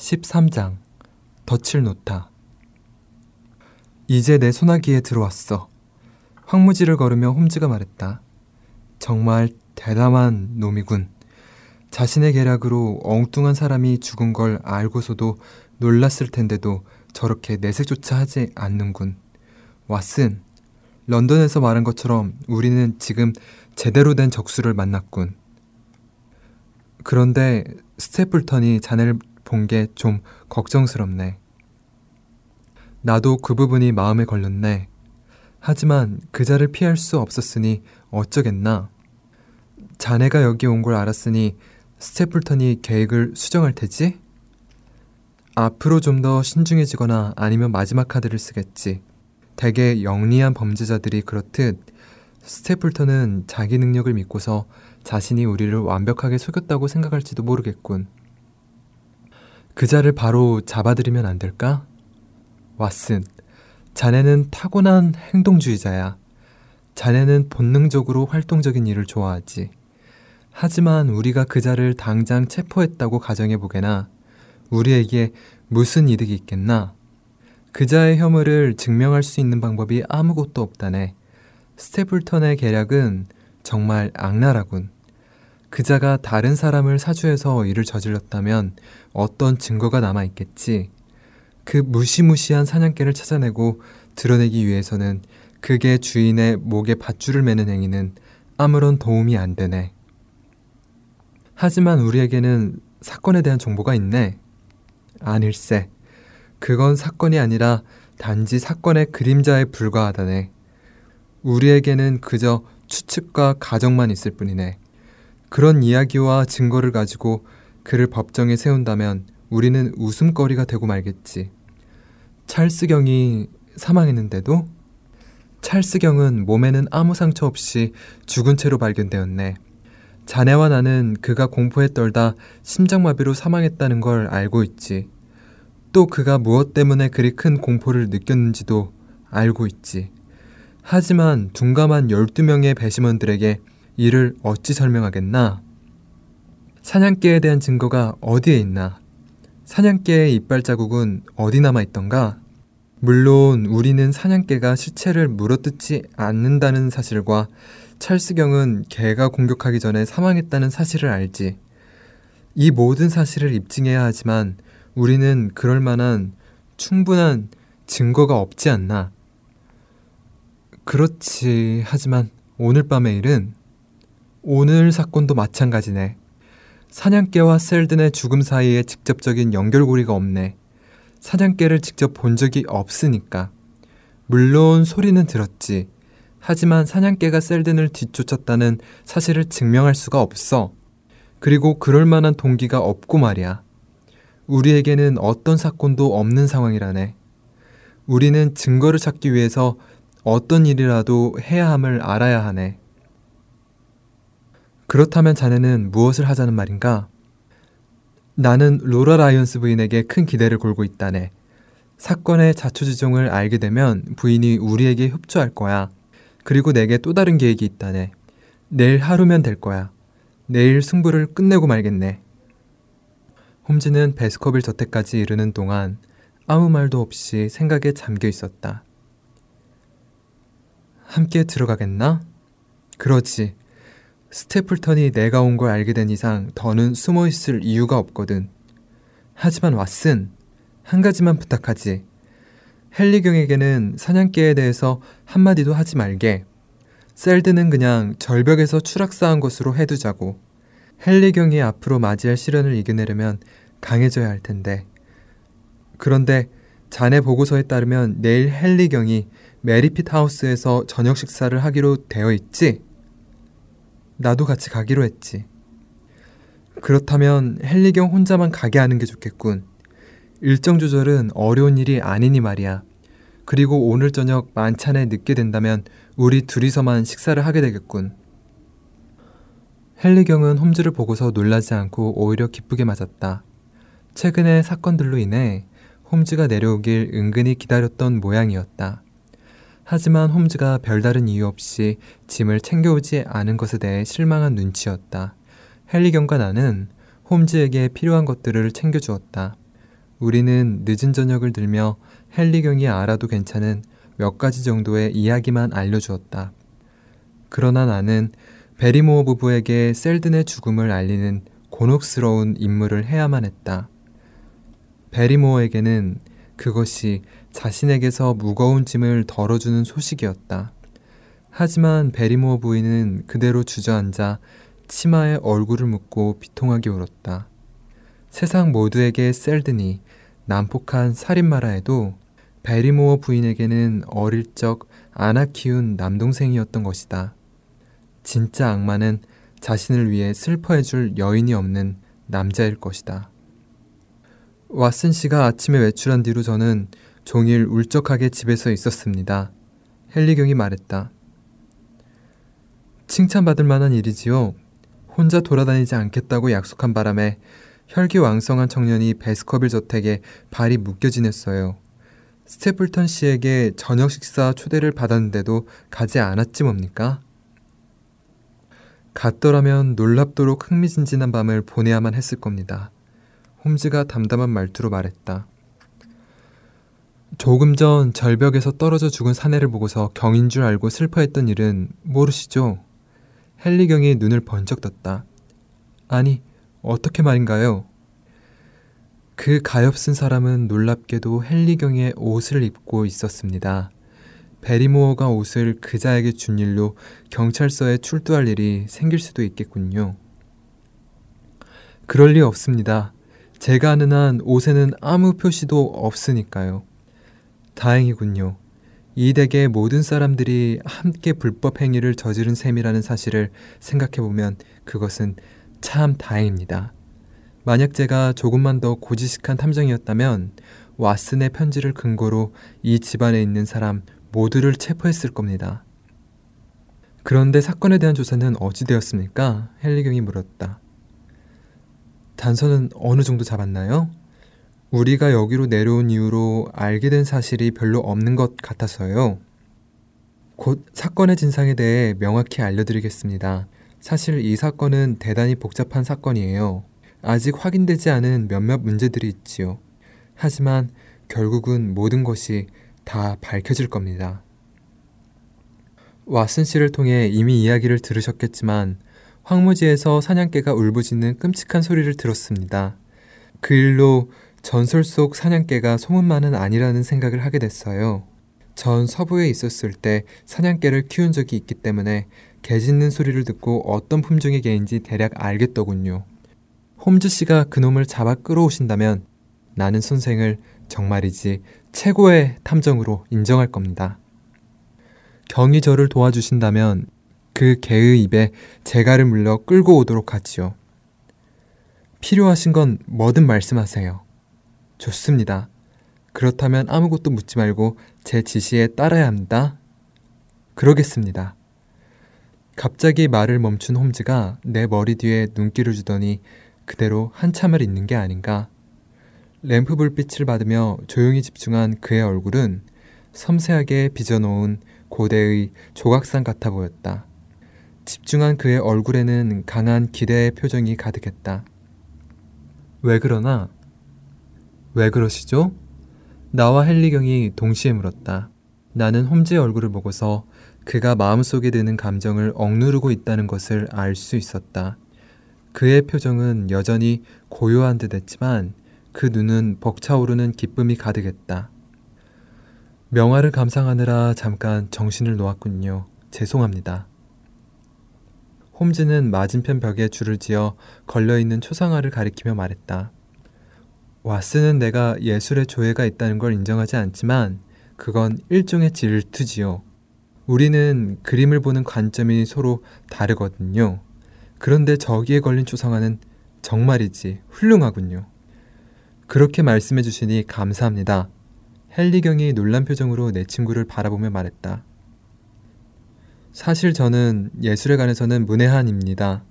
13장 덫을 놓다. 이제 내 소나기에 들어왔어. 황무지를 걸으며 홈즈가 말했다. 정말 대담한 놈이군. 자신의 계략으로 엉뚱한 사람이 죽은 걸 알고서도 놀랐을 텐데도 저렇게 내색조차 하지 않는군. 왓슨, 런던에서 말한 것처럼 우리는 지금 제대로 된 적수를 만났군. 그런데 스테플턴이 자네를 본 게 좀 걱정스럽네. 나도 그 부분이 마음에 걸렸네. 하지만 그 자를 피할 수 없었으니 어쩌겠나. 자네가 여기 온 걸 알았으니 스테플턴이 계획을 수정할 테지? 앞으로 좀 더 신중해지거나 아니면 마지막 카드를 쓰겠지. 대개 영리한 범죄자들이 그렇듯 스테플턴은 자기 능력을 믿고서 자신이 우리를 완벽하게 속였다고 생각할지도 모르겠군. 그 자를 바로 잡아들이면 안 될까? 왓슨, 자네는 타고난 행동주의자야. 자네는 본능적으로 활동적인 일을 좋아하지. 하지만 우리가 그 자를 당장 체포했다고 가정해보게나 우리에게 무슨 이득이 있겠나? 그 자의 혐의를 증명할 수 있는 방법이 아무것도 없다네. 스테플턴의 계략은 정말 악랄하군. 그자가 다른 사람을 사주해서 일을 저질렀다면 어떤 증거가 남아있겠지. 그 무시무시한 사냥개를 찾아내고 드러내기 위해서는 그게 주인의 목에 밧줄을 매는 행위는 아무런 도움이 안 되네. 하지만 우리에게는 사건에 대한 정보가 있네. 아닐세. 그건 사건이 아니라 단지 사건의 그림자에 불과하다네. 우리에게는 그저 추측과 가정만 있을 뿐이네. 그런 이야기와 증거를 가지고 그를 법정에 세운다면 우리는 웃음거리가 되고 말겠지. 찰스경이 사망했는데도? 찰스경은 몸에는 아무 상처 없이 죽은 채로 발견되었네. 자네와 나는 그가 공포에 떨다 심장마비로 사망했다는 걸 알고 있지. 또 그가 무엇 때문에 그리 큰 공포를 느꼈는지도 알고 있지. 하지만 둔감한 12명의 배심원들에게 이를 어찌 설명하겠나? 사냥개에 대한 증거가 어디에 있나? 사냥개의 이빨 자국은 어디 남아있던가? 물론 우리는 사냥개가 시체를 물어뜯지 않는다는 사실과 찰스경은 개가 공격하기 전에 사망했다는 사실을 알지. 이 모든 사실을 입증해야 하지만 우리는 그럴 만한 충분한 증거가 없지 않나? 그렇지. 하지만 오늘 밤의 일은 오늘 사건도 마찬가지네. 사냥개와 셀든의 죽음 사이에 직접적인 연결고리가 없네. 사냥개를 직접 본 적이 없으니까. 물론 소리는 들었지. 하지만 사냥개가 셀든을 뒤쫓았다는 사실을 증명할 수가 없어. 그리고 그럴 만한 동기가 없고 말이야. 우리에게는 어떤 사건도 없는 상황이라네. 우리는 증거를 찾기 위해서 어떤 일이라도 해야 함을 알아야 하네. 그렇다면 자네는 무엇을 하자는 말인가? 나는 로라 라이언스 부인에게 큰 기대를 걸고 있다네. 사건의 자초지종을 알게 되면 부인이 우리에게 협조할 거야. 그리고 내게 또 다른 계획이 있다네. 내일 하루면 될 거야. 내일 승부를 끝내고 말겠네. 홈즈는 베스커빌 저택까지 이르는 동안 아무 말도 없이 생각에 잠겨 있었다. 함께 들어가겠나? 그러지. 스테플턴이 내가 온 걸 알게 된 이상 더는 숨어 있을 이유가 없거든. 하지만 왓슨, 한 가지만 부탁하지. 헨리 경에게는 사냥개에 대해서 한마디도 하지 말게. 셀드는 그냥 절벽에서 추락사한 것으로 해두자고. 헨리 경이 앞으로 맞이할 시련을 이겨내려면 강해져야 할 텐데. 그런데 자네 보고서에 따르면 내일 헨리 경이 메리핏 하우스에서 저녁 식사를 하기로 되어 있지? 나도 같이 가기로 했지. 그렇다면 헨리경 혼자만 가게 하는 게 좋겠군. 일정 조절은 어려운 일이 아니니 말이야. 그리고 오늘 저녁 만찬에 늦게 된다면 우리 둘이서만 식사를 하게 되겠군. 헨리경은 홈즈를 보고서 놀라지 않고 오히려 기쁘게 맞았다. 최근의 사건들로 인해 홈즈가 내려오길 은근히 기다렸던 모양이었다. 하지만 홈즈가 별다른 이유 없이 짐을 챙겨오지 않은 것에 대해 실망한 눈치였다. 헨리경과 나는 홈즈에게 필요한 것들을 챙겨주었다. 우리는 늦은 저녁을 들며 헨리경이 알아도 괜찮은 몇 가지 정도의 이야기만 알려주었다. 그러나 나는 베리모어 부부에게 셀든의 죽음을 알리는 곤혹스러운 임무를 해야만 했다. 베리모어에게는 그것이 자신에게서 무거운 짐을 덜어주는 소식이었다. 하지만 베리모어 부인은 그대로 주저앉아 치마에 얼굴을 묻고 비통하게 울었다. 세상 모두에게 셀든이 난폭한 살인마라해도 베리모어 부인에게는 어릴 적 안아 키운 남동생이었던 것이다. 진짜 악마는 자신을 위해 슬퍼해줄 여인이 없는 남자일 것이다. 왓슨 씨가 아침에 외출한 뒤로 저는 종일 울적하게 집에서 있었습니다. 헨리경이 말했다. 칭찬받을 만한 일이지요. 혼자 돌아다니지 않겠다고 약속한 바람에 혈기왕성한 청년이 베스커빌 저택에 발이 묶여 지냈어요. 스테플턴 씨에게 저녁 식사 초대를 받았는데도 가지 않았지 뭡니까? 갔더라면 놀랍도록 흥미진진한 밤을 보내야만 했을 겁니다. 홈즈가 담담한 말투로 말했다. 조금 전 절벽에서 떨어져 죽은 사내를 보고서 경인 줄 알고 슬퍼했던 일은 모르시죠? 헨리경이 눈을 번쩍 떴다. 아니, 어떻게 말인가요? 그 가엾은 사람은 놀랍게도 헨리경의 옷을 입고 있었습니다. 베리모어가 옷을 그자에게 준 일로 경찰서에 출두할 일이 생길 수도 있겠군요. 그럴 리 없습니다. 제가 아는 한 옷에는 아무 표시도 없으니까요. 다행이군요. 이 댁의 모든 사람들이 함께 불법 행위를 저지른 셈이라는 사실을 생각해보면 그것은 참 다행입니다. 만약 제가 조금만 더 고지식한 탐정이었다면 왓슨의 편지를 근거로 이 집안에 있는 사람 모두를 체포했을 겁니다. 그런데 사건에 대한 조사는 어찌 되었습니까? 헨리경이 물었다. 단서는 어느 정도 잡았나요? 우리가 여기로 내려온 이후로 알게 된 사실이 별로 없는 것 같아서요. 곧 사건의 진상에 대해 명확히 알려드리겠습니다. 사실 이 사건은 대단히 복잡한 사건이에요. 아직 확인되지 않은 몇몇 문제들이 있지요. 하지만 결국은 모든 것이 다 밝혀질 겁니다. 왓슨 씨를 통해 이미 이야기를 들으셨겠지만 황무지에서 사냥개가 울부짖는 끔찍한 소리를 들었습니다. 그 일로 전설 속 사냥개가 소문만은 아니라는 생각을 하게 됐어요. 전 서부에 있었을 때 사냥개를 키운 적이 있기 때문에 개 짖는 소리를 듣고 어떤 품종의 개인지 대략 알겠더군요. 홈즈 씨가 그놈을 잡아 끌어오신다면 나는 선생을 정말이지 최고의 탐정으로 인정할 겁니다. 경이 저를 도와주신다면 그 개의 입에 재갈을 물려 끌고 오도록 하지요. 필요하신 건 뭐든 말씀하세요. 좋습니다. 그렇다면 아무것도 묻지 말고 제 지시에 따라야 합니다. 그러겠습니다. 갑자기 말을 멈춘 홈즈가 내 머리 뒤에 눈길을 주더니 그대로 한참을 있는 게 아닌가. 램프 불빛을 받으며 조용히 집중한 그의 얼굴은 섬세하게 빚어놓은 고대의 조각상 같아 보였다. 집중한 그의 얼굴에는 강한 기대의 표정이 가득했다. 왜 그러시죠? 나와 헨리경이 동시에 물었다. 나는 홈즈의 얼굴을 보고서 그가 마음속에 드는 감정을 억누르고 있다는 것을 알 수 있었다. 그의 표정은 여전히 고요한 듯 했지만 그 눈은 벅차오르는 기쁨이 가득했다. 명화를 감상하느라 잠깐 정신을 놓았군요. 죄송합니다. 홈즈는 맞은편 벽에 줄을 지어 걸려있는 초상화를 가리키며 말했다. 왓슨은 내가 예술의 조예가 있다는 걸 인정하지 않지만 그건 일종의 질투지요. 우리는 그림을 보는 관점이 서로 다르거든요. 그런데 저기에 걸린 초상화는 정말이지 훌륭하군요. 그렇게 말씀해 주시니 감사합니다. 헨리경이 놀란 표정으로 내 친구를 바라보며 말했다. 사실 저는 예술에 관해서는 문외한입니다.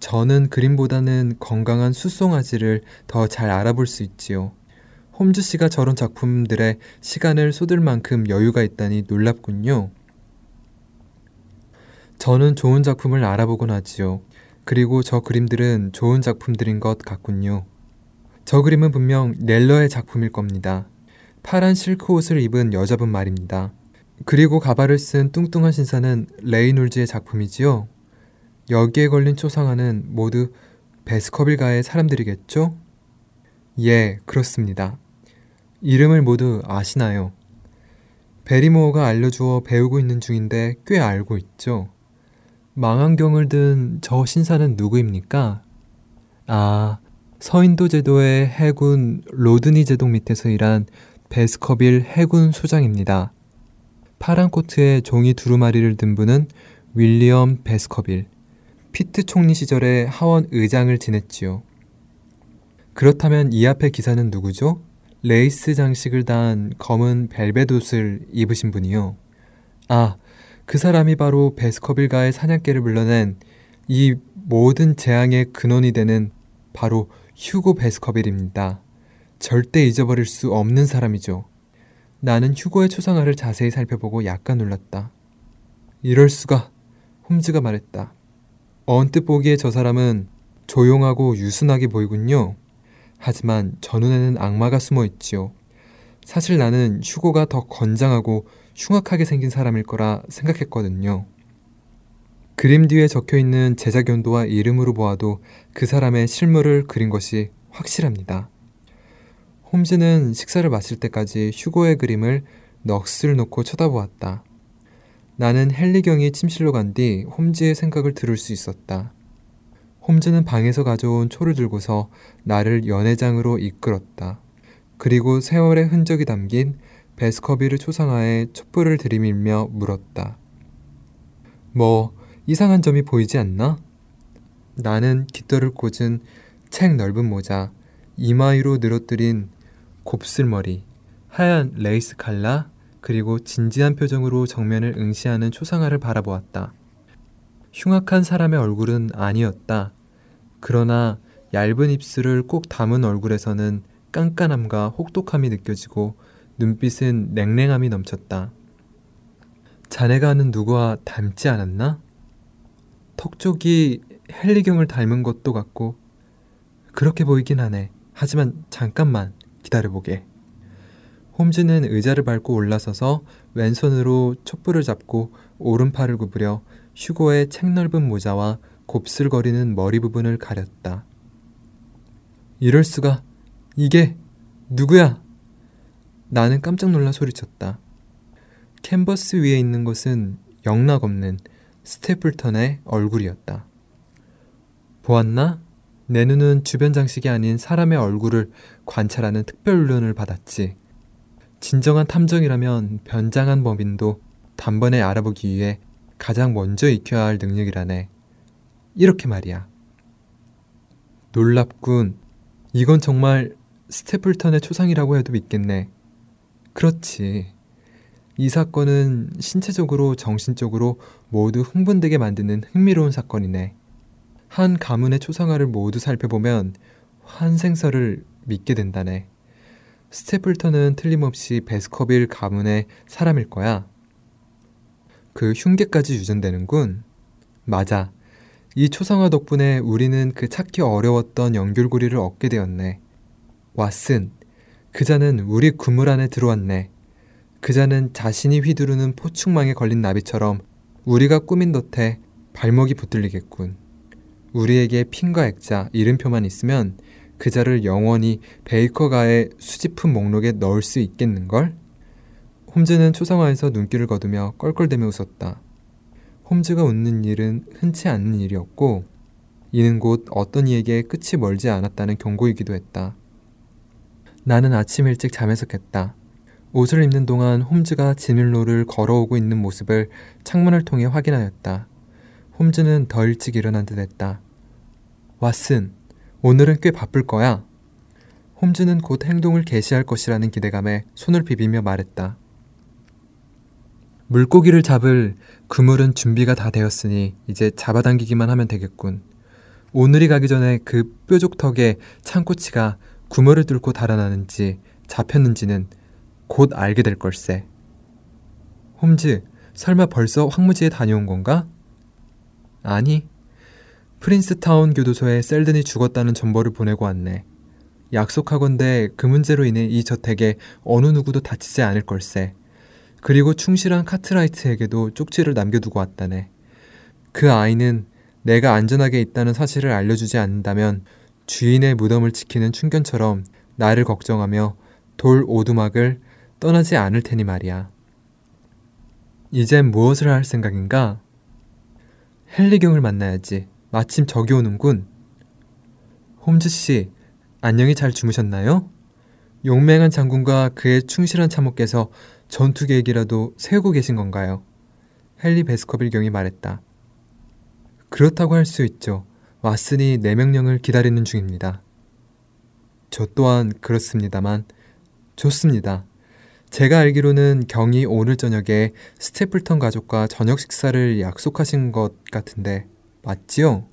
저는 그림보다는 건강한 숫송아지를 더 잘 알아볼 수 있지요. 홈즈 씨가 저런 작품들에 시간을 쏟을 만큼 여유가 있다니 놀랍군요. 저는 좋은 작품을 알아보곤 하지요. 그리고 저 그림들은 좋은 작품들인 것 같군요. 저 그림은 분명 넬러의 작품일 겁니다. 파란 실크 옷을 입은 여자분 말입니다. 그리고 가발을 쓴 뚱뚱한 신사는 레이놀즈의 작품이지요. 여기에 걸린 초상화는 모두 베스커빌가의 사람들이겠죠? 예, 그렇습니다. 이름을 모두 아시나요? 베리모어가 알려주어 배우고 있는 중인데 꽤 알고 있죠? 망원경을 든 저 신사는 누구입니까? 아, 서인도 제도의 해군 로드니 제독 밑에서 일한 베스커빌 해군 소장입니다. 파란 코트에 종이 두루마리를 든 분은 윌리엄 베스커빌, 피트 총리 시절에 하원 의장을 지냈지요. 그렇다면 이 앞의 기사는 누구죠? 레이스 장식을 단 검은 벨벳 옷을 입으신 분이요. 아, 그 사람이 바로 베스커빌가의 사냥개를 물러낸 이 모든 재앙의 근원이 되는 바로 휴고 베스커빌입니다. 절대 잊어버릴 수 없는 사람이죠. 나는 휴고의 초상화를 자세히 살펴보고 약간 놀랐다. 이럴 수가, 홈즈가 말했다. 언뜻 보기에 저 사람은 조용하고 유순하게 보이군요. 하지만 저 눈에는 악마가 숨어있지요. 사실 나는 휴고가 더 건장하고 흉악하게 생긴 사람일 거라 생각했거든요. 그림 뒤에 적혀있는 제작 연도와 이름으로 보아도 그 사람의 실물을 그린 것이 확실합니다. 홈즈는 식사를 마칠 때까지 휴고의 그림을 넋을 놓고 쳐다보았다. 나는 헨리경이 침실로 간 뒤 홈즈의 생각을 들을 수 있었다. 홈즈는 방에서 가져온 초를 들고서 나를 연회장으로 이끌었다. 그리고 세월의 흔적이 담긴 베스커빌 초상화에 촛불을 들이밀며 물었다. 뭐, 이상한 점이 보이지 않나? 나는 깃털을 꽂은 책 넓은 모자, 이마 위로 늘어뜨린 곱슬머리, 하얀 레이스 칼라, 그리고 진지한 표정으로 정면을 응시하는 초상화를 바라보았다. 흉악한 사람의 얼굴은 아니었다. 그러나 얇은 입술을 꼭 담은 얼굴에서는 깐깐함과 혹독함이 느껴지고 눈빛은 냉랭함이 넘쳤다. 자네가 아는 누구와 닮지 않았나? 턱 쪽이 헨리경을 닮은 것도 같고 그렇게 보이긴 하네. 하지만 잠깐만 기다려보게. 홈즈는 의자를 밟고 올라서서 왼손으로 촛불을 잡고 오른팔을 구부려 휴고의 책 넓은 모자와 곱슬거리는 머리 부분을 가렸다. 이럴 수가. 이게 누구야? 나는 깜짝 놀라 소리쳤다. 캔버스 위에 있는 것은 영락없는 스테플턴의 얼굴이었다. 보았나? 내 눈은 주변 장식이 아닌 사람의 얼굴을 관찰하는 특별 훈련을 받았지. 진정한 탐정이라면 변장한 범인도 단번에 알아보기 위해 가장 먼저 익혀야 할 능력이라네. 이렇게 말이야. 놀랍군. 이건 정말 스테플턴의 초상이라고 해도 믿겠네. 그렇지. 이 사건은 신체적으로 정신적으로 모두 흥분되게 만드는 흥미로운 사건이네. 한 가문의 초상화를 모두 살펴보면 환생설을 믿게 된다네. 스테플턴은 틀림없이 베스커빌 가문의 사람일 거야. 그 흉계까지 유전되는군. 맞아. 이 초상화 덕분에 우리는 그 찾기 어려웠던 연결고리를 얻게 되었네. 왓슨, 그자는 우리 그물 안에 들어왔네. 그자는 자신이 휘두르는 포충망에 걸린 나비처럼 우리가 꾸민 덫에 발목이 붙들리겠군. 우리에게 핀과 액자, 이름표만 있으면 그자를 영원히 베이커가의 수집품 목록에 넣을 수 있겠는걸? 홈즈는 초상화에서 눈길을 거두며 껄껄대며 웃었다. 홈즈가 웃는 일은 흔치 않는 일이었고 이는 곧 어떤 이에게 끝이 멀지 않았다는 경고이기도 했다. 나는 아침 일찍 잠에서 깼다. 옷을 입는 동안 홈즈가 진일로를 걸어오고 있는 모습을 창문을 통해 확인하였다. 홈즈는 더 일찍 일어난 듯 했다. 왓슨, 오늘은 꽤 바쁠 거야. 홈즈는 곧 행동을 개시할 것이라는 기대감에 손을 비비며 말했다. 물고기를 잡을 그물은 준비가 다 되었으니 이제 잡아당기기만 하면 되겠군. 오늘이 가기 전에 그 뾰족턱에 창꼬치가 구멍을 뚫고 달아나는지 잡혔는지는 곧 알게 될 걸세. 홈즈, 설마 벌써 황무지에 다녀온 건가? 아니, 프린스타운 교도소에 셀든이 죽었다는 정보를 보내고 왔네. 약속하건대 그 문제로 인해 이 저택에 어느 누구도 다치지 않을 걸세. 그리고 충실한 카트라이트에게도 쪽지를 남겨두고 왔다네. 그 아이는 내가 안전하게 있다는 사실을 알려주지 않는다면 주인의 무덤을 지키는 충견처럼 나를 걱정하며 돌 오두막을 떠나지 않을 테니 말이야. 이젠 무엇을 할 생각인가? 헨리경을 만나야지. 마침 저기 오는군. 홈즈씨, 안녕히 잘 주무셨나요? 용맹한 장군과 그의 충실한 참모께서 전투 계획이라도 세우고 계신 건가요? 헨리 베스커빌 경이 말했다. 그렇다고 할 수 있죠. 왓슨이 내 명령을 기다리는 중입니다. 저 또한 그렇습니다만. 좋습니다. 제가 알기로는 경이 오늘 저녁에 스테플턴 가족과 저녁 식사를 약속하신 것 같은데 맞지요?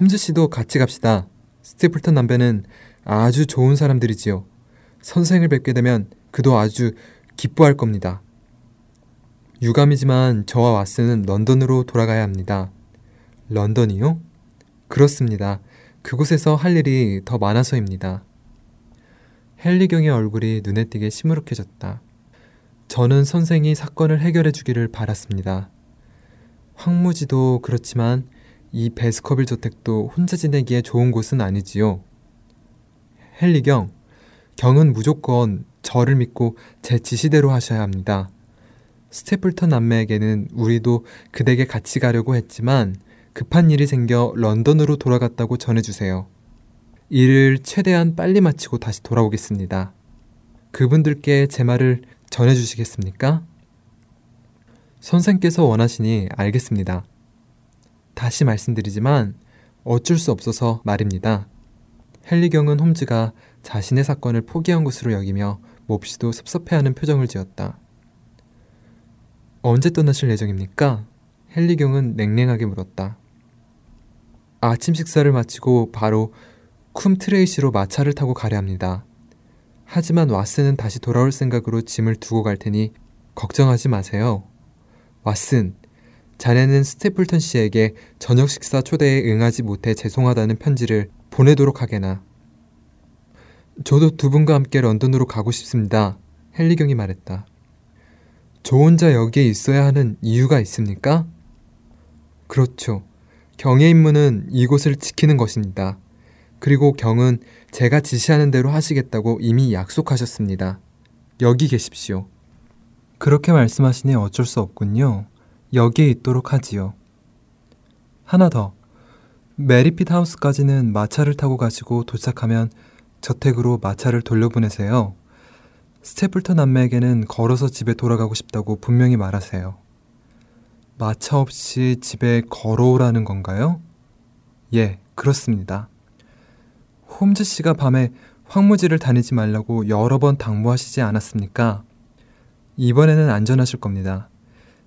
홈즈씨도 같이 갑시다. 스테플턴 남배는 아주 좋은 사람들이지요. 선생을 뵙게 되면 그도 아주 기뻐할 겁니다. 유감이지만 저와 왓슨은 런던으로 돌아가야 합니다. 런던이요? 그렇습니다. 그곳에서 할 일이 더 많아서입니다. 헨리경의 얼굴이 눈에 띄게 시무룩해졌다. 저는 선생이 사건을 해결해 주기를 바랐습니다. 황무지도 그렇지만 이 베스커빌 저택도 혼자 지내기에 좋은 곳은 아니지요. 헨리경, 경은 무조건 저를 믿고 제 지시대로 하셔야 합니다. 스테플턴 남매에게는 우리도 그댁에 같이 가려고 했지만 급한 일이 생겨 런던으로 돌아갔다고 전해주세요. 일을 최대한 빨리 마치고 다시 돌아오겠습니다. 그분들께 제 말을 전해주시겠습니까? 선생께서 원하시니 알겠습니다. 다시 말씀드리지만 어쩔 수 없어서 말입니다. 헨리경은 홈즈가 자신의 사건을 포기한 것으로 여기며 몹시도 섭섭해하는 표정을 지었다. 언제 떠나실 예정입니까? 헨리경은 냉랭하게 물었다. 아침 식사를 마치고 바로 쿰트레이시로 마차를 타고 가려 합니다. 하지만 왓슨은 다시 돌아올 생각으로 짐을 두고 갈 테니 걱정하지 마세요. 왓슨, 자네는 스테플턴 씨에게 저녁 식사 초대에 응하지 못해 죄송하다는 편지를 보내도록 하게나. 저도 두 분과 함께 런던으로 가고 싶습니다. 헨리경이 말했다. 저 혼자 여기에 있어야 하는 이유가 있습니까? 그렇죠. 경의 임무는 이곳을 지키는 것입니다. 그리고 경은 제가 지시하는 대로 하시겠다고 이미 약속하셨습니다. 여기 계십시오. 그렇게 말씀하시니 어쩔 수 없군요. 여기에 있도록 하지요. 하나 더. 메리핏 하우스까지는 마차를 타고 가시고 도착하면 저택으로 마차를 돌려보내세요. 스테플턴 남매에게는 걸어서 집에 돌아가고 싶다고 분명히 말하세요. 마차 없이 집에 걸어오라는 건가요? 예, 그렇습니다. 홈즈 씨가 밤에 황무지를 다니지 말라고 여러 번 당부하시지 않았습니까? 이번에는 안전하실 겁니다.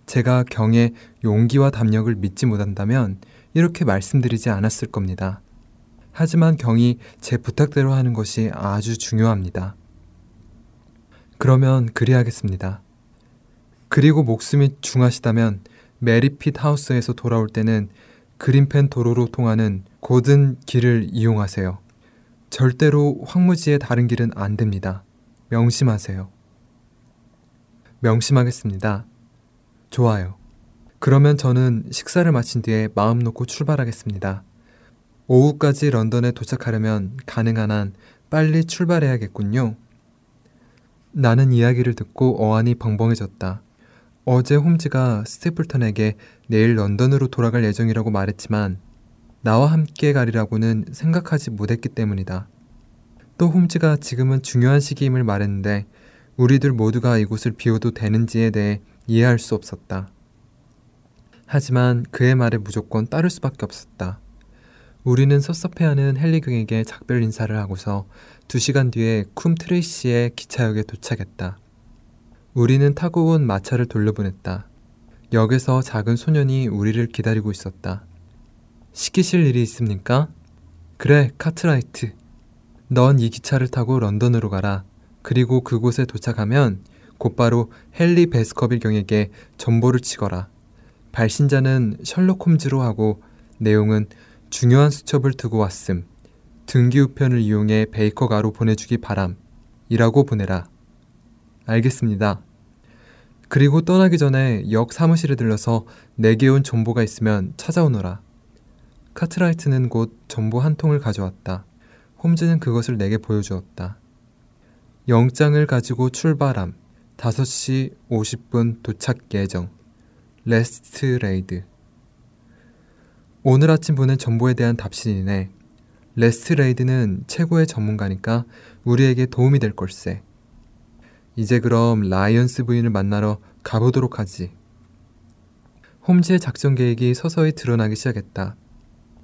제가 경의 용기와 담력을 믿지 못한다면 이렇게 말씀드리지 않았을 겁니다. 하지만 경이 제 부탁대로 하는 것이 아주 중요합니다. 그러면 그리하겠습니다. 그리고 목숨이 중하시다면 메리핏 하우스에서 돌아올 때는 그린펜 도로로 통하는 곧은 길을 이용하세요. 절대로 황무지의 다른 길은 안 됩니다. 명심하세요. 명심하겠습니다. 좋아요. 그러면 저는 식사를 마친 뒤에 마음 놓고 출발하겠습니다. 오후까지 런던에 도착하려면 가능한 한 빨리 출발해야겠군요. 나는 이야기를 듣고 어안이 벙벙해졌다. 어제 홈즈가 스테플턴에게 내일 런던으로 돌아갈 예정이라고 말했지만 나와 함께 가리라고는 생각하지 못했기 때문이다. 또 홈즈가 지금은 중요한 시기임을 말했는데 우리들 모두가 이곳을 비워도 되는지에 대해 이해할 수 없었다. 하지만 그의 말에 무조건 따를 수밖에 없었다. 우리는 섭섭해하는 헨리경에게 작별 인사를 하고서 2시간 뒤에 쿰트레이시의 기차역에 도착했다. 우리는 타고 온 마차를 돌려보냈다. 역에서 작은 소년이 우리를 기다리고 있었다. 시키실 일이 있습니까? 그래, 카트라이트. 넌 이 기차를 타고 런던으로 가라. 그리고 그곳에 도착하면 곧바로 헨리 베스커빌 경에게 전보를 치거라. 발신자는 셜록 홈즈로 하고 내용은 중요한 수첩을 두고 왔음. 등기우편을 이용해 베이커 가로 보내주기 바람 이라고 보내라. 알겠습니다. 그리고 떠나기 전에 역 사무실에 들러서 내게 온 전보가 있으면 찾아오너라. 카트라이트는 곧 전보 한 통을 가져왔다. 홈즈는 그것을 내게 보여주었다. 영장을 가지고 출발함. 5시 50분 도착 예정. 레스트레이드. 오늘 아침 보낸 전보에 대한 답신이네. 레스트레이드는 최고의 전문가니까 우리에게 도움이 될 걸세. 이제 그럼 라이언스 부인을 만나러 가보도록 하지. 홈즈의 작전 계획이 서서히 드러나기 시작했다.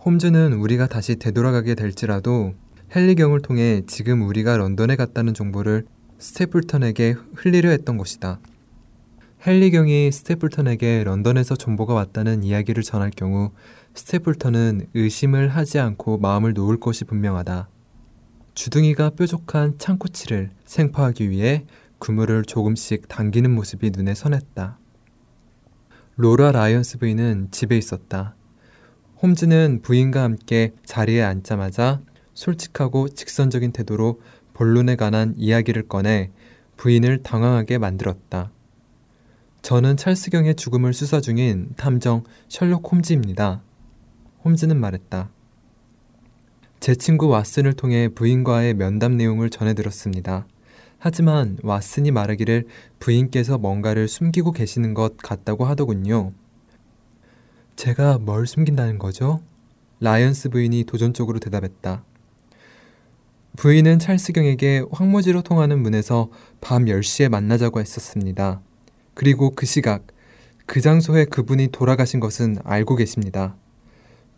홈즈는 우리가 다시 되돌아가게 될지라도 헨리경을 통해 지금 우리가 런던에 갔다는 정보를 스테플턴에게 흘리려 했던 것이다. 헨리경이 스테플턴에게 런던에서 정보가 왔다는 이야기를 전할 경우 스테플턴은 의심을 하지 않고 마음을 놓을 것이 분명하다. 주둥이가 뾰족한 창코치를 생파하기 위해 그물을 조금씩 당기는 모습이 눈에 선했다. 로라 라이언스 부인은 집에 있었다. 홈즈는 부인과 함께 자리에 앉자마자 솔직하고 직선적인 태도로 본론에 관한 이야기를 꺼내 부인을 당황하게 만들었다. 저는 찰스경의 죽음을 수사 중인 탐정 셜록 홈즈입니다. 홈즈는 말했다. 제 친구 왓슨을 통해 부인과의 면담 내용을 전해들었습니다. 하지만 왓슨이 말하기를 부인께서 뭔가를 숨기고 계시는 것 같다고 하더군요. 제가 뭘 숨긴다는 거죠? 라이언스 부인이 도전적으로 대답했다. 부인은 찰스경에게 황무지로 통하는 문에서 밤 10시에 만나자고 했었습니다. 그리고 그 시각, 그 장소에 그분이 돌아가신 것은 알고 계십니다.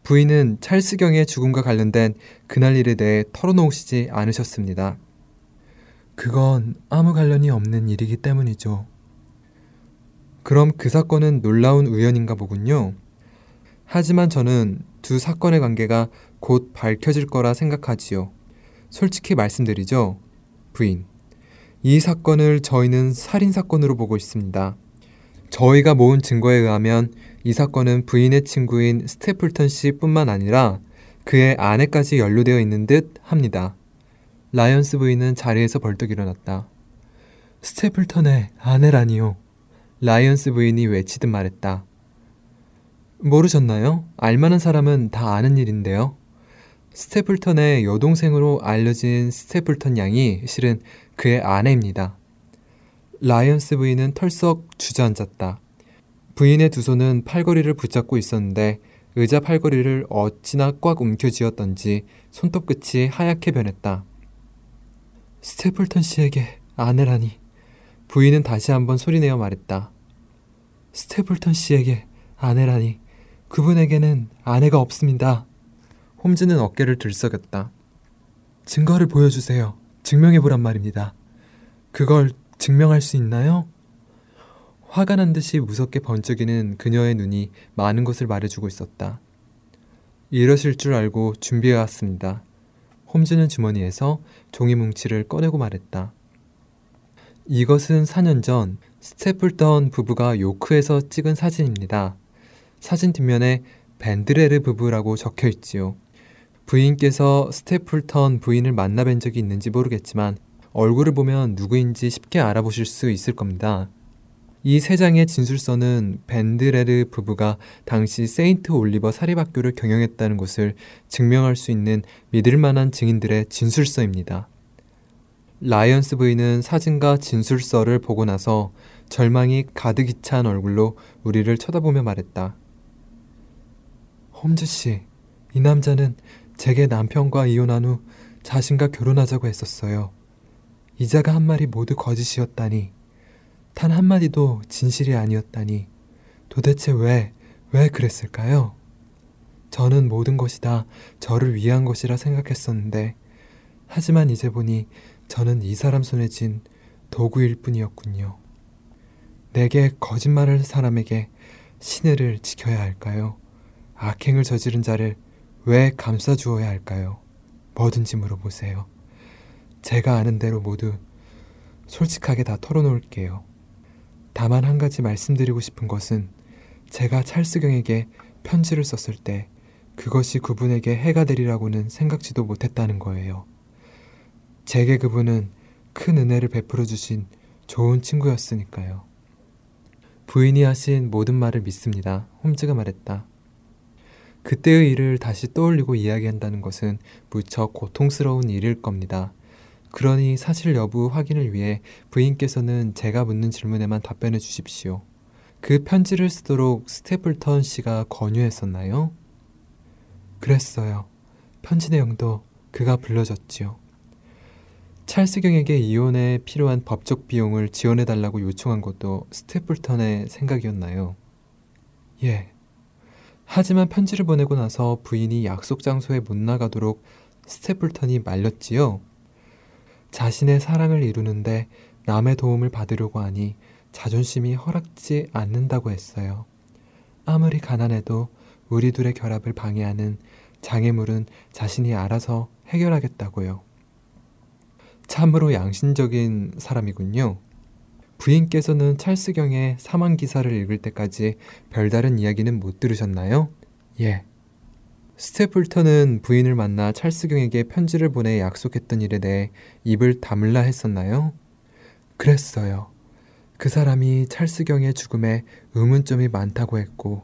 부인은 찰스경의 죽음과 관련된 그날 일에 대해 털어놓으시지 않으셨습니다. 그건 아무 관련이 없는 일이기 때문이죠. 그럼 그 사건은 놀라운 우연인가 보군요. 하지만 저는 두 사건의 관계가 곧 밝혀질 거라 생각하지요. 솔직히 말씀드리죠, 부인. 이 사건을 저희는 살인사건으로 보고 있습니다. 저희가 모은 증거에 의하면 이 사건은 부인의 친구인 스테플턴 씨뿐만 아니라 그의 아내까지 연루되어 있는 듯 합니다. 라이언스 부인은 자리에서 벌떡 일어났다. 스테플턴의 아내라니요. 라이언스 부인이 외치듯 말했다. 모르셨나요? 알만한 사람은 다 아는 일인데요. 스테플턴의 여동생으로 알려진 스테플턴 양이 실은 그의 아내입니다. 라이언스 부인은 털썩 주저앉았다. 부인의 두 손은 팔걸이를 붙잡고 있었는데 의자 팔걸이를 어찌나 꽉 움켜쥐었던지 손톱끝이 하얗게 변했다. 스테플턴 씨에게 아내라니. 부인은 다시 한번 소리내어 말했다. 스테플턴 씨에게 아내라니. 그분에게는 아내가 없습니다. 홈즈는 어깨를 들썩였다. 증거를 보여주세요. 증명해보란 말입니다. 그걸 증명할 수 있나요? 화가 난 듯이 무섭게 번쩍이는 그녀의 눈이 많은 것을 말해주고 있었다. 이러실 줄 알고 준비해왔습니다. 홈즈는 주머니에서 종이 뭉치를 꺼내고 말했다. 이것은 4년 전 스테플턴 부부가 요크에서 찍은 사진입니다. 사진 뒷면에 밴드레르 부부라고 적혀있지요. 부인께서 스테플턴 부인을 만나뵌 적이 있는지 모르겠지만 얼굴을 보면 누구인지 쉽게 알아보실 수 있을 겁니다. 이 세 장의 진술서는 밴드레르 부부가 당시 세인트 올리버 사립학교를 경영했다는 것을 증명할 수 있는 믿을만한 증인들의 진술서입니다. 라이언스 부인은 사진과 진술서를 보고 나서 절망이 가득이 찬 얼굴로 우리를 쳐다보며 말했다. 홈즈 씨, 이 남자는 제게 남편과 이혼한 후 자신과 결혼하자고 했었어요. 이자가 한 말이 모두 거짓이었다니. 단 한마디도 진실이 아니었다니. 도대체 왜 그랬을까요? 저는 모든 것이 다 저를 위한 것이라 생각했었는데, 하지만 이제 보니 저는 이 사람 손에 쥔 도구일 뿐이었군요. 내게 거짓말을 한 사람에게 신의를 지켜야 할까요? 악행을 저지른 자를 왜 감싸주어야 할까요? 뭐든지 물어보세요. 제가 아는 대로 모두 솔직하게 다 털어놓을게요. 다만 한 가지 말씀드리고 싶은 것은 제가 찰스경에게 편지를 썼을 때 그것이 그분에게 해가 되리라고는 생각지도 못했다는 거예요. 제게 그분은 큰 은혜를 베풀어 주신 좋은 친구였으니까요. 부인이 하신 모든 말을 믿습니다. 홈즈가 말했다. 그때의 일을 다시 떠올리고 이야기한다는 것은 무척 고통스러운 일일 겁니다. 그러니 사실 여부 확인을 위해 부인께서는 제가 묻는 질문에만 답변해 주십시오. 그 편지를 쓰도록 스테플턴 씨가 권유했었나요? 그랬어요. 편지 내용도 그가 불러줬지요. 찰스경에게 이혼에 필요한 법적 비용을 지원해달라고 요청한 것도 스테플턴의 생각이었나요? 예. 하지만 편지를 보내고 나서 부인이 약속 장소에 못 나가도록 스테플턴이 말렸지요. 자신의 사랑을 이루는데 남의 도움을 받으려고 하니 자존심이 허락지 않는다고 했어요. 아무리 가난해도 우리 둘의 결합을 방해하는 장애물은 자신이 알아서 해결하겠다고요. 참으로 양심적인 사람이군요. 부인께서는 찰스경의 사망 기사를 읽을 때까지 별다른 이야기는 못 들으셨나요? 예. 스테플턴은 부인을 만나 찰스경에게 편지를 보내 약속했던 일에 대해 입을 다물라 했었나요? 그랬어요. 그 사람이 찰스경의 죽음에 의문점이 많다고 했고,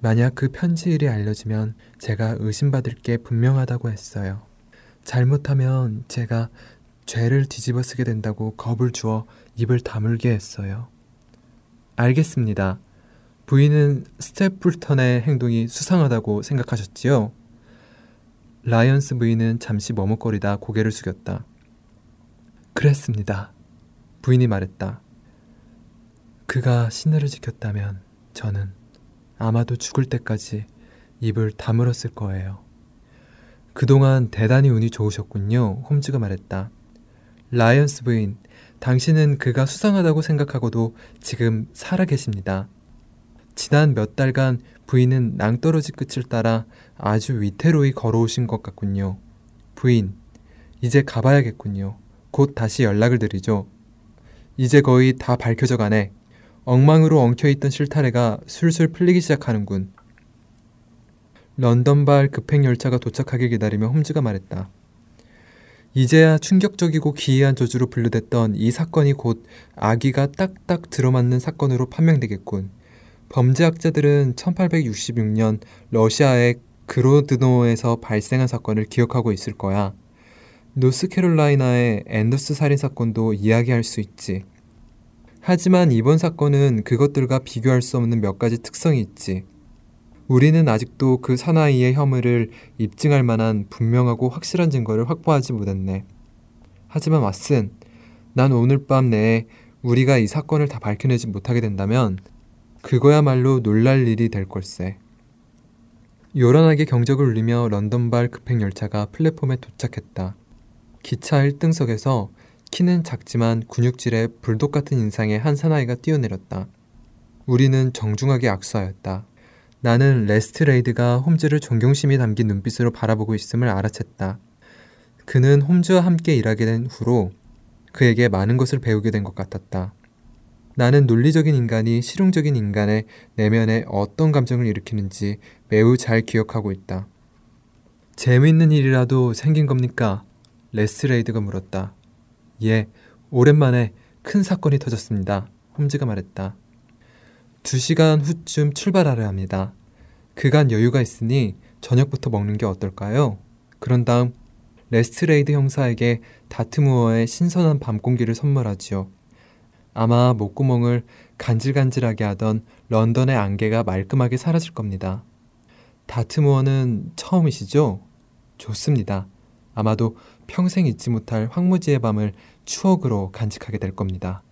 만약 그 편지일이 알려지면 제가 의심받을 게 분명하다고 했어요. 잘못하면 제가 죄를 뒤집어 쓰게 된다고 겁을 주어 입을 다물게 했어요. 알겠습니다. 부인은 스테플턴의 행동이 수상하다고 생각하셨지요? 라이언스 부인은 잠시 머뭇거리다 고개를 숙였다. 그랬습니다. 부인이 말했다. 그가 신의를 지켰다면 저는 아마도 죽을 때까지 입을 다물었을 거예요. 그동안 대단히 운이 좋으셨군요. 홈즈가 말했다. 라이언스 부인, 당신은 그가 수상하다고 생각하고도 지금 살아계십니다. 지난 몇 달간 부인은 낭떠러지 끝을 따라 아주 위태로이 걸어오신 것 같군요. 부인, 이제 가봐야겠군요. 곧 다시 연락을 드리죠. 이제 거의 다 밝혀져 가네. 엉망으로 엉켜있던 실타래가 술술 풀리기 시작하는군. 런던발 급행열차가 도착하길 기다리며 홈즈가 말했다. 이제야 충격적이고 기이한 저주로 분류됐던 이 사건이 곧 아기가 딱딱 들어맞는 사건으로 판명되겠군. 범죄학자들은 1866년 러시아의 그로드노에서 발생한 사건을 기억하고 있을 거야. 노스캐롤라이나의 앤더스 살인 사건도 이야기할 수 있지. 하지만 이번 사건은 그것들과 비교할 수 없는 몇 가지 특성이 있지. 우리는 아직도 그 사나이의 혐의를 입증할 만한 분명하고 확실한 증거를 확보하지 못했네. 하지만 왓슨, 난 오늘 밤 내에 우리가 이 사건을 다 밝혀내지 못하게 된다면 그거야말로 놀랄 일이 될 걸세. 요란하게 경적을 울리며 런던발 급행열차가 플랫폼에 도착했다. 기차 1등석에서 키는 작지만 근육질의 불독 같은 인상의 한 사나이가 뛰어내렸다. 우리는 정중하게 악수하였다. 나는 레스트레이드가 홈즈를 존경심이 담긴 눈빛으로 바라보고 있음을 알아챘다. 그는 홈즈와 함께 일하게 된 후로 그에게 많은 것을 배우게 된 것 같았다. 나는 논리적인 인간이 실용적인 인간의 내면에 어떤 감정을 일으키는지 매우 잘 기억하고 있다. 재미있는 일이라도 생긴 겁니까? 레스트레이드가 물었다. 예, 오랜만에 큰 사건이 터졌습니다. 홈즈가 말했다. 2시간 후쯤 출발하려 합니다. 그간 여유가 있으니 저녁부터 먹는 게 어떨까요? 그런 다음 레스트레이드 형사에게 다트무어의 신선한 밤 공기를 선물하지요. 아마 목구멍을 간질간질하게 하던 런던의 안개가 말끔하게 사라질 겁니다. 다트무어는 처음이시죠? 좋습니다. 아마도 평생 잊지 못할 황무지의 밤을 추억으로 간직하게 될 겁니다.